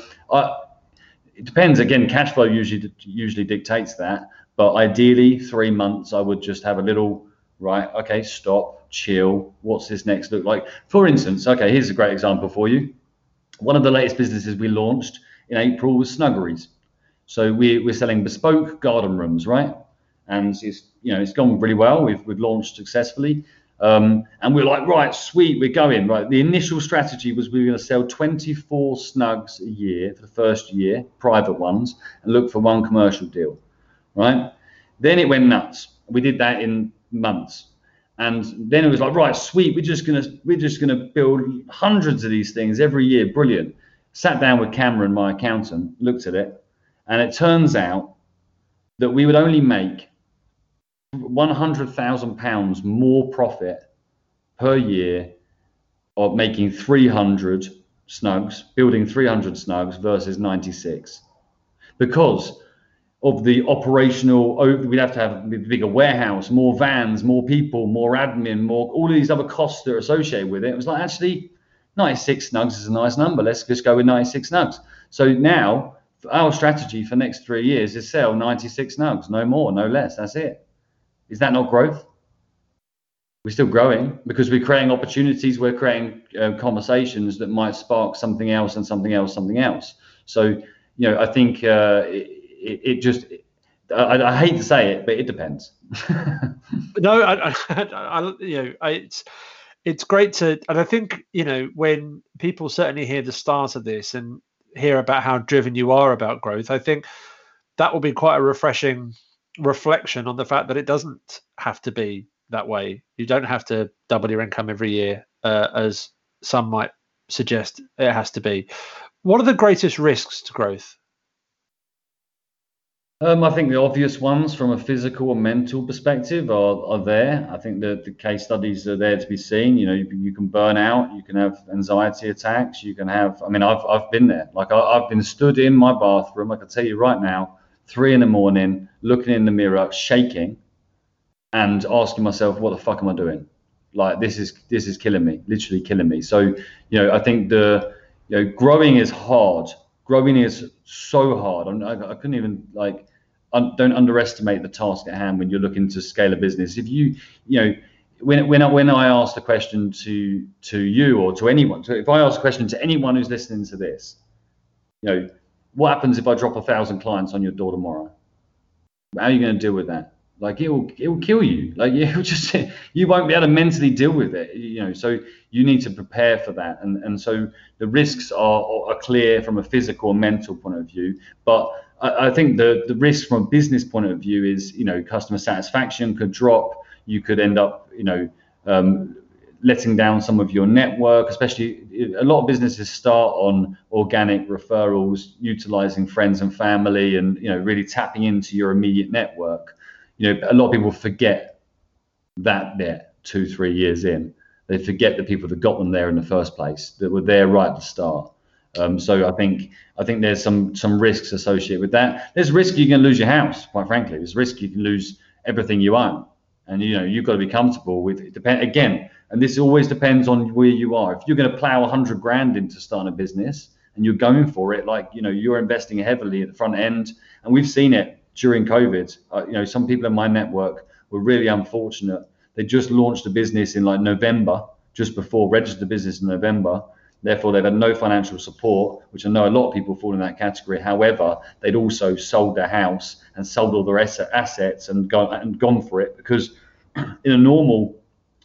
it depends. Again, cash flow usually dictates that, but ideally 3 months I would just have a little, right, okay, stop, chill, what's this next look like? For instance, okay, here's a great example for you. One of the latest businesses we launched in April was Snuggeries. So we're selling bespoke garden rooms, right? And it's gone really well. We've launched successfully. And we're like, right, sweet, we're going, right? The initial strategy was we were going to sell 24 snugs a year for the first year, private ones, and look for one commercial deal, right? Then it went nuts. We did that in months. And then it was like, right, sweet, we're just gonna build hundreds of these things every year, brilliant. Sat down with Cameron, my accountant, looked at it, and it turns out that we would only make £100,000 more profit per year of making 300 snugs, building 300 snugs versus 96, because of the operational, we'd have to have a bigger warehouse, more vans, more people, more admin, more all of these other costs that are associated with it. It was like, actually, 96 snugs is a nice number. Let's just go with 96 snugs. So now our strategy for the next 3 years is sell 96 snugs, no more, no less. That's it. Is that not growth? We're still growing because we're creating opportunities. We're creating conversations that might spark something else and something else, something else. So, you know, I think I hate to say it, but it depends. No, I you know, It's great to, and I think, you know, when people certainly hear the start of this and hear about how driven you are about growth, I think that will be quite a refreshing reflection on the fact that it doesn't have to be that way. You don't have to double your income every year, as some might suggest it has to be. What are the greatest risks to growth? I think the obvious ones from a physical and mental perspective are there. I think the case studies are there to be seen. You know, you can burn out, you can have anxiety attacks, you can have, I mean, I've been there. Like, I've been stood in my bathroom, I can tell you right now, 3 a.m, looking in the mirror, shaking and asking myself, what the fuck am I doing? Like, this is killing me, literally killing me. So, you know, I think growing is hard. Growing is so hard. I couldn't even, like, don't underestimate the task at hand when you're looking to scale a business. If you, you know, when I ask the question to you or to anyone, so if I ask a question to anyone who's listening to this, you know, what happens if I drop 1,000 clients on your door tomorrow? How are you going to deal with that? Like, it will kill you. Like, you won't be able to mentally deal with it, you know. So you need to prepare for that, and so the risks are clear from a physical and mental point of view. But I think the risk from a business point of view is, you know, customer satisfaction could drop. You could end up, you know, letting down some of your network, especially a lot of businesses start on organic referrals, utilizing friends and family, and, you know, really tapping into your immediate network. You know, a lot of people forget that bit 2-3 years in. They forget the people that got them there in the first place, that were there right at the start. So I think there's some risks associated with that. There's risk you can lose your house, quite frankly. There's risk you can lose everything you own. And, you know, you've got to be comfortable with it. Again, and this always depends on where you are. If you're going to plow 100 grand into starting a business and you're going for it, like, you know, you're investing heavily at the front end. And we've seen it during COVID. You know, some people in my network were really unfortunate. They just launched a business in like November, just before, registered the business in November. Therefore, they've had no financial support, which I know a lot of people fall in that category. However, they'd also sold their house and sold all their assets and gone for it, because in a normal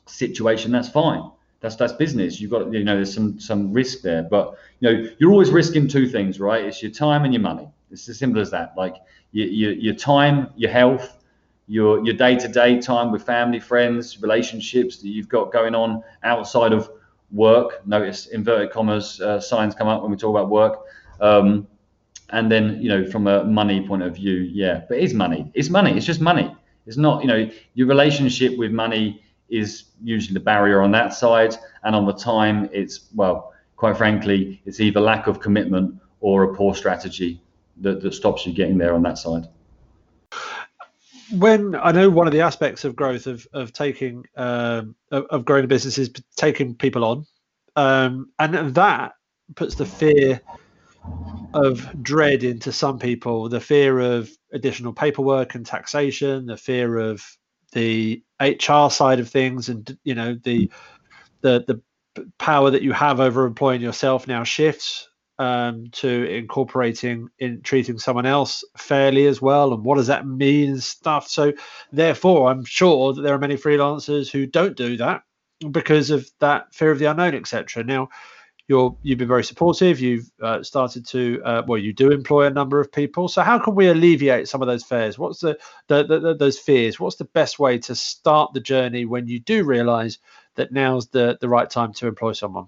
situation, that's fine. That's business. You've got, you know, there's some risk there, but, you know, you're always risking two things, right? It's your time and your money. It's as simple as that. Like your time, your health, your day-to-day time with family, friends, relationships that you've got going on outside of work. Notice inverted commas signs come up when we talk about work, and then, you know, from a money point of view, yeah, but it's money, it's just money. It's not, you know, your relationship with money is usually the barrier on that side, and on the time, it's, well, quite frankly, it's either lack of commitment or a poor strategy that stops you getting there on that side. When I know one of the aspects of growth of growing a business is taking people on, and that puts the fear of dread into some people, the fear of additional paperwork and taxation, the fear of the HR side of things, and, you know, the power that you have over employing yourself now shifts to incorporating in treating someone else fairly as well, and what does that mean and stuff. So therefore, I'm sure that there are many freelancers who don't do that because of that fear of the unknown, etc. Now, you've been very supportive. You've started to you do employ a number of people. So how can we alleviate some of those fears? What's the those fears? What's the best way to start the journey when you do realise that now's the right time to employ someone?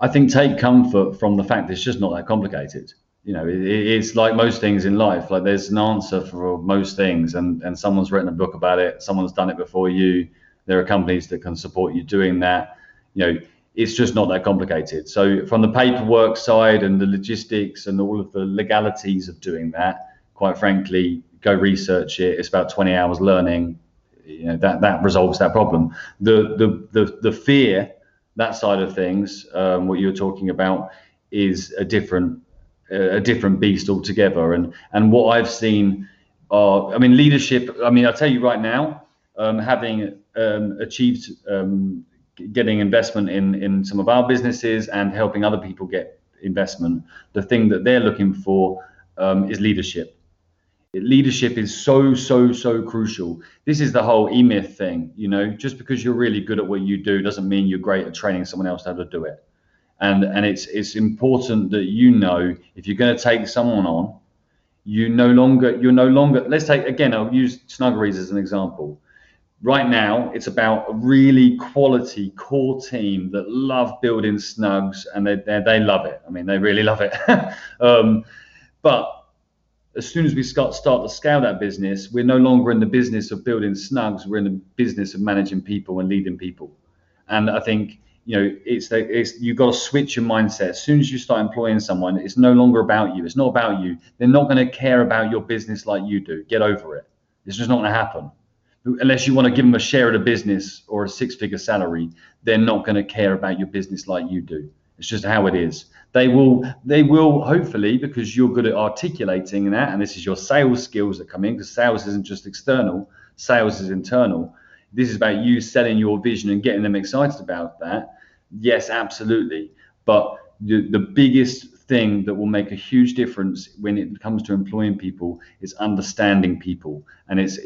I think take comfort from the fact that it's just not that complicated. You know, it's like most things in life. Like, there's an answer for most things, and someone's written a book about it. Someone's done it before you. There are companies that can support you doing that. You know, it's just not that complicated. So from the paperwork side and the logistics and all of the legalities of doing that, quite frankly, go research it. It's about 20 hours learning. You know, that resolves that problem. The fear, that side of things, what you're talking about, is a different beast altogether. And what I've seen are, I mean, leadership. I mean, I'll tell you right now, having achieved getting investment in some of our businesses and helping other people get investment, the thing that they're looking for is leadership. Leadership is so crucial. This is the whole e-myth thing. You know, just because you're really good at what you do doesn't mean you're great at training someone else how to do it. And it's important that, you know, if you're going to take someone on, you're no longer, let's take, again, I'll use Snuggeries as an example. Right now, it's about a really quality core team that love building snugs, and they love it. I mean, they really love it. But as soon as we start to scale that business, we're no longer in the business of building snugs. We're in the business of managing people and leading people. And I think, you know, you've got to switch your mindset. As soon as you start employing someone, it's no longer about you. It's not about you. They're not going to care about your business like you do. Get over it. It's just not going to happen. Unless you want to give them a share of the business or a 6-figure salary, they're not going to care about your business like you do. It's just how it is. They will hopefully, because you're good at articulating that, and this is your sales skills that come in, because sales isn't just external, sales is internal. This is about you selling your vision and getting them excited about that. Yes, absolutely. But the biggest thing that will make a huge difference when it comes to employing people is understanding people, and it's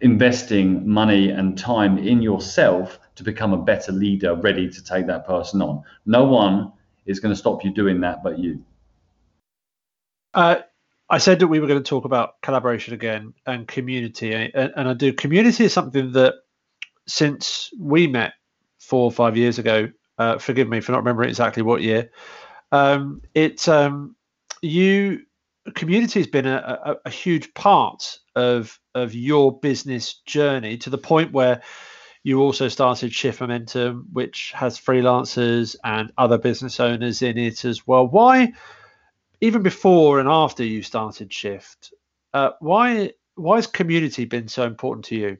investing money and time in yourself to become a better leader, ready to take that person on. No one is going to stop you doing that but you. I said that we were going to talk about collaboration again and community, and I do. Community is something that, since we met 4 or 5 years ago, forgive me for not remembering exactly what year, community has been a huge part of your business journey, to the point where you also started Shift Momentum, which has freelancers and other business owners in it as well. Why, even before and after you started Shift, why has community been so important to you?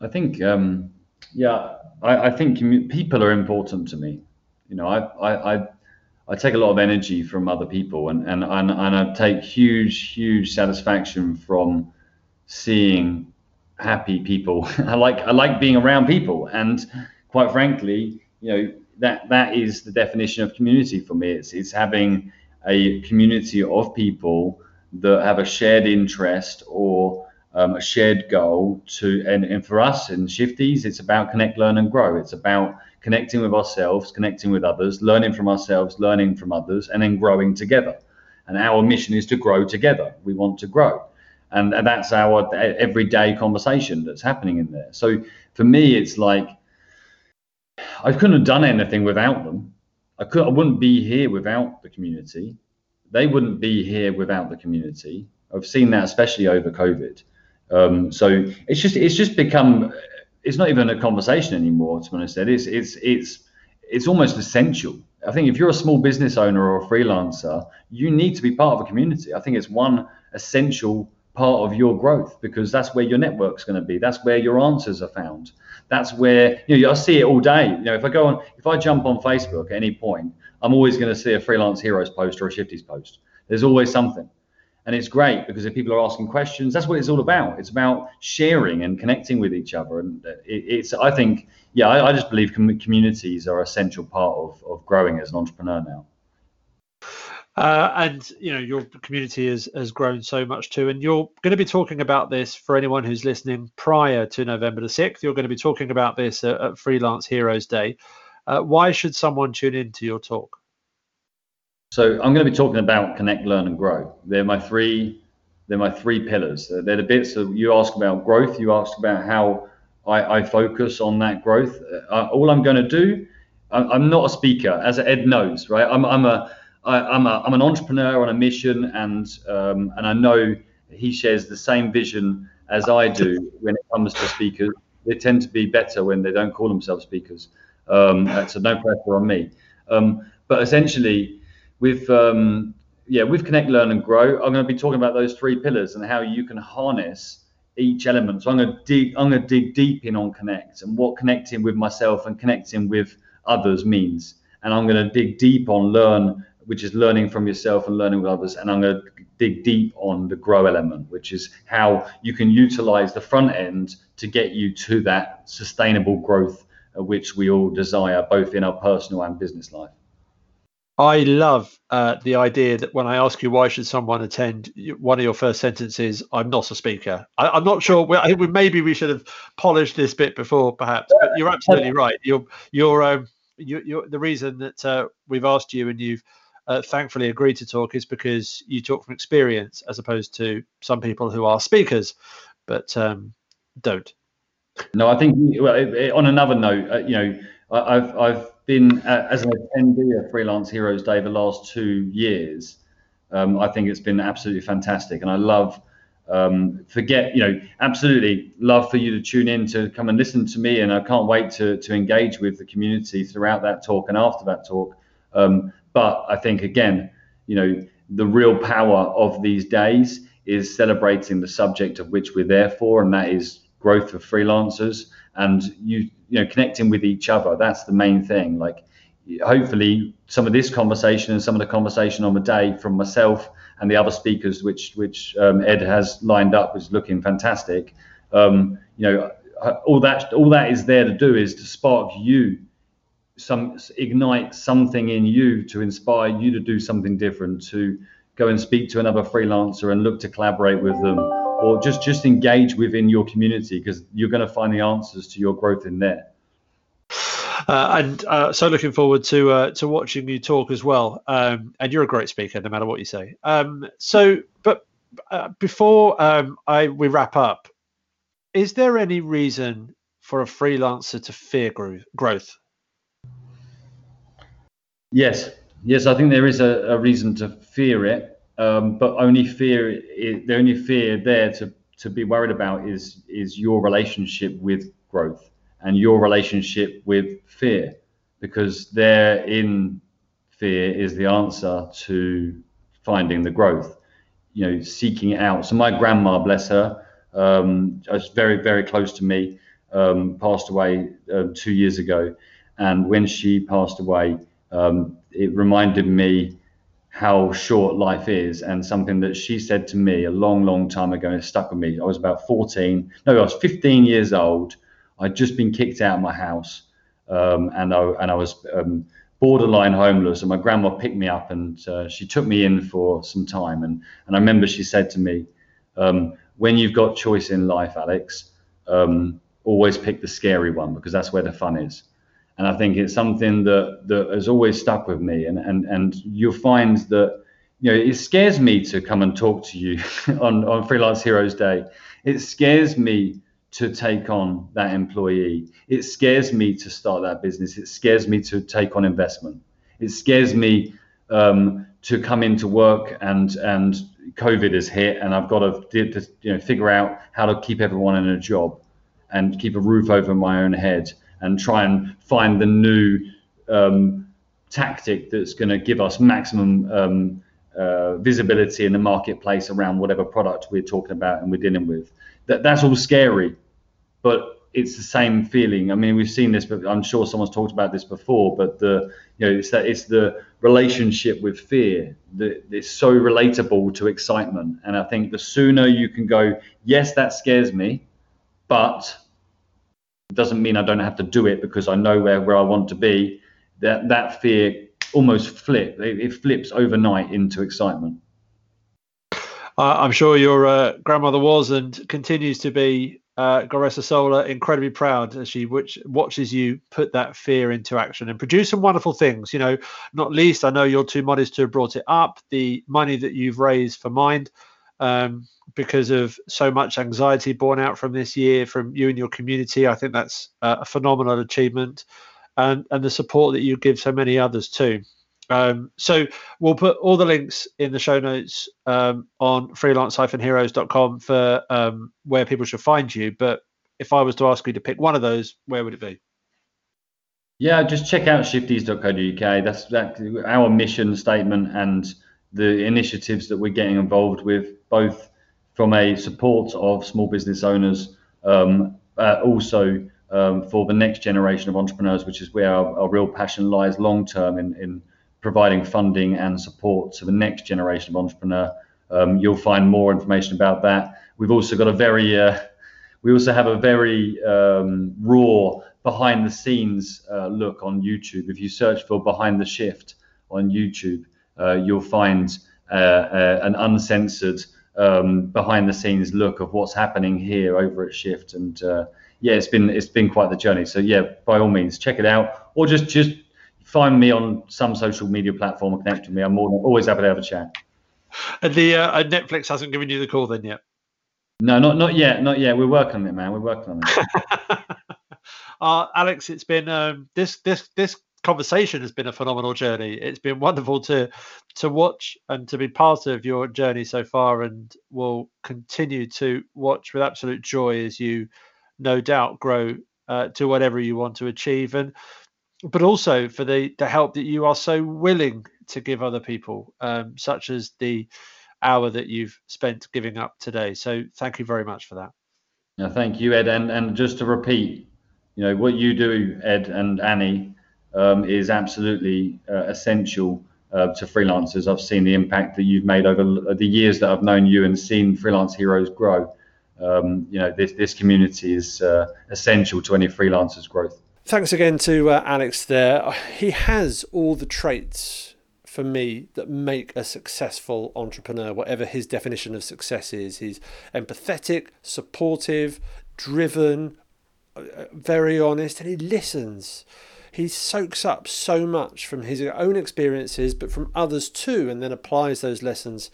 I think, I think people are important to me. You know, I take a lot of energy from other people, and I take huge satisfaction from seeing happy people. I like being around people, and quite frankly, you know, that is the definition of community for me. It's having a community of people that have a shared interest or a shared goal to, and for us in Shifties, it's about connect, learn and grow. It's about connecting with ourselves, connecting with others, learning from ourselves, learning from others, and then growing together. And our mission is to grow together. We want to grow. And that's our everyday conversation that's happening in there. So for me, it's like, I couldn't have done anything without them. I wouldn't be here without the community. They wouldn't be here without the community. I've seen that, especially over COVID. So it's just become, it's not even a conversation anymore, to be honest. It's almost essential. I think if you're a small business owner or a freelancer, you need to be part of a community. I think it's one essential part of your growth, because that's where your network's going to be. That's where your answers are found. That's where, you know, I see it all day. You know, if I jump on Facebook at any point, I'm always going to see a Freelance Heroes post or a Shifties post. There's always something. And it's great, because if people are asking questions, that's what it's all about. It's about sharing and connecting with each other. And I just believe communities are an essential part of growing as an entrepreneur now. And, you know, your community has grown so much too. And you're going to be talking about this, for anyone who's listening, prior to November the 6th. You're going to be talking about this at Freelance Heroes Day. Why should someone tune into your talk? So I'm going to be talking about connect, learn and grow. They're my three pillars. They're the bits that you ask about growth. You ask about how I focus on that growth. All I'm going to do, I'm not a speaker, as Ed knows, right? I'm an entrepreneur on a mission, and I know he shares the same vision as I do when it comes to speakers. They tend to be better when they don't call themselves speakers. So no pressure on me. But essentially, with Connect, Learn and Grow, I'm going to be talking about those three pillars and how you can harness each element. So I'm going to dig deep in on Connect and what connecting with myself and connecting with others means. And I'm going to dig deep on Learn, which is learning from yourself and learning with others. And I'm going to dig deep on the Grow element, which is how you can utilize the front end to get you to that sustainable growth which we all desire, both in our personal and business life. I love the idea that when I ask you why should someone attend, one of your first sentences, I'm not a speaker. I'm not sure. I think we should have polished this bit before, perhaps. But you're absolutely right. You're the reason that we've asked you and you've thankfully agreed to talk is because you talk from experience, as opposed to some people who are speakers but don't. No, I think. Well, on another note, I've been as an attendee of Freelance Heroes Day the last 2 years. I think it's been absolutely fantastic, and I love absolutely love for you to tune in to come and listen to me, and I can't wait to engage with the community throughout that talk and after that talk. But I think, again, you know, the real power of these days is celebrating the subject of which we're there for, and that is growth of freelancers and you know, connecting with each other. That's the main thing. Like, hopefully some of this conversation and some of the conversation on the day from myself and the other speakers which Ed has lined up is looking fantastic. All that is there to do is to spark you, ignite something in you to inspire you to do something different, to go and speak to another freelancer and look to collaborate with them, or just engage within your community, because you're going to find the answers to your growth in there. So looking forward to watching you talk as well. And you're a great speaker, no matter what you say. Before we wrap up, is there any reason for a freelancer to fear growth? Yes, I think there is a reason to fear it, but the only fear there to be worried about is your relationship with growth and your relationship with fear, because therein fear is the answer to finding the growth, seeking it out. So my grandma, bless her, was very, very close to me, passed away 2 years ago, and when she passed away, it reminded me how short life is, and something that she said to me a long, long time ago, and it stuck with me. I was about 15 years old. I'd just been kicked out of my house, and I was borderline homeless. And my grandma picked me up, and she took me in for some time. And I remember she said to me, "When you've got choice in life, Alex, always pick the scary one, because that's where the fun is." And I think it's something that has always stuck with me. And you'll find that, it scares me to come and talk to you on Freelance Heroes Day. It scares me to take on that employee. It scares me to start that business. It scares me to take on investment. It scares me to come into work, and COVID has hit, and I've got to figure out how to keep everyone in a job and keep a roof over my own head, and try and find the new tactic that's going to give us maximum visibility in the marketplace around whatever product we're talking about and we're dealing with. That's all scary, but it's the same feeling. I mean, we've seen this, but I'm sure someone's talked about this before, but it's the relationship with fear that is so relatable to excitement. And I think the sooner you can go, yes, that scares me, but it doesn't mean I don't have to do it, because I know where I want to be. That fear almost flips overnight into excitement. I'm sure your grandmother was and continues to be, Garessa Sola, incredibly proud as she watches you put that fear into action and produce some wonderful things. Not least, I know you're too modest to have brought it up, the money that you've raised for Mind, because of so much anxiety borne out from this year from you and your community. I think that's a phenomenal achievement, and the support that you give so many others too. So we'll put all the links in the show notes on freelance-heroes.com for where people should find you. But if I was to ask you to pick one of those, where would it be? Yeah, just check out shifties.co.uk. That's our mission statement and the initiatives that we're getting involved with, both from a support of small business owners, also for the next generation of entrepreneurs, which is where our real passion lies long term, in providing funding and support to the next generation of entrepreneur. You'll find more information about that. We've also got a very raw behind the scenes look on YouTube. If you search for Behind the Shift on YouTube, you'll find an uncensored behind the scenes look of what's happening here over at Shift, and it's been quite the journey. So by all means, check it out, or just find me on some social media platform and connect with me. I'm always happy to have a chat. And the Netflix hasn't given you the call then yet? No, not yet. We're working on it, man. Alex, it's been this conversation has been a phenomenal journey. It's been wonderful to watch and to be part of your journey so far, and will continue to watch with absolute joy as you no doubt grow to whatever you want to achieve, but also for the help that you are so willing to give other people, such as the hour that you've spent giving up today. So thank you very much for that. Yeah, thank you, Ed, and just to repeat, what you do, Ed and Annie, is absolutely essential to freelancers. I've seen the impact that you've made over the years that I've known you and seen Freelance Heroes grow. You know, this community is essential to any freelancer's growth. Thanks again to Alex there. He has all the traits for me that make a successful entrepreneur, whatever his definition of success is. He's empathetic, supportive, driven, very honest, and he listens. He soaks up so much from his own experiences, but from others too, and then applies those lessons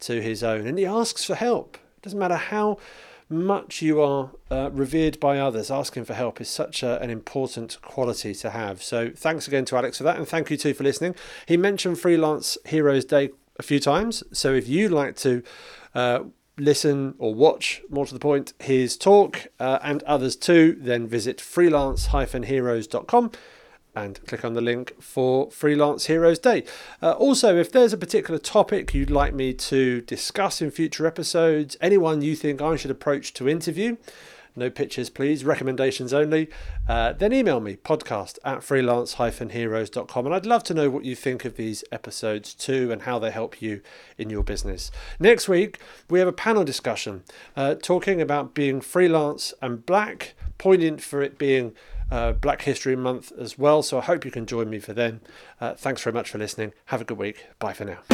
to his own. And he asks for help. It doesn't matter how much you are revered by others, asking for help is such an important quality to have. So thanks again to Alex for that, and thank you too for listening. He mentioned Freelance Heroes Day a few times, so if you'd like to listen or watch, more to the point, his talk and others too, then visit freelance-heroes.com and click on the link for Freelance Heroes Day. Also, if there's a particular topic you'd like me to discuss in future episodes, anyone you think I should approach to interview, no pictures please, recommendations only, then email me, podcast@freelance-heroes.com, and I'd love to know what you think of these episodes too and how they help you in your business. Next week, we have a panel discussion talking about being freelance and black, poignant for it being Black History Month as well, so I hope you can join me for then. Thanks very much for listening. Have a good week. Bye for now.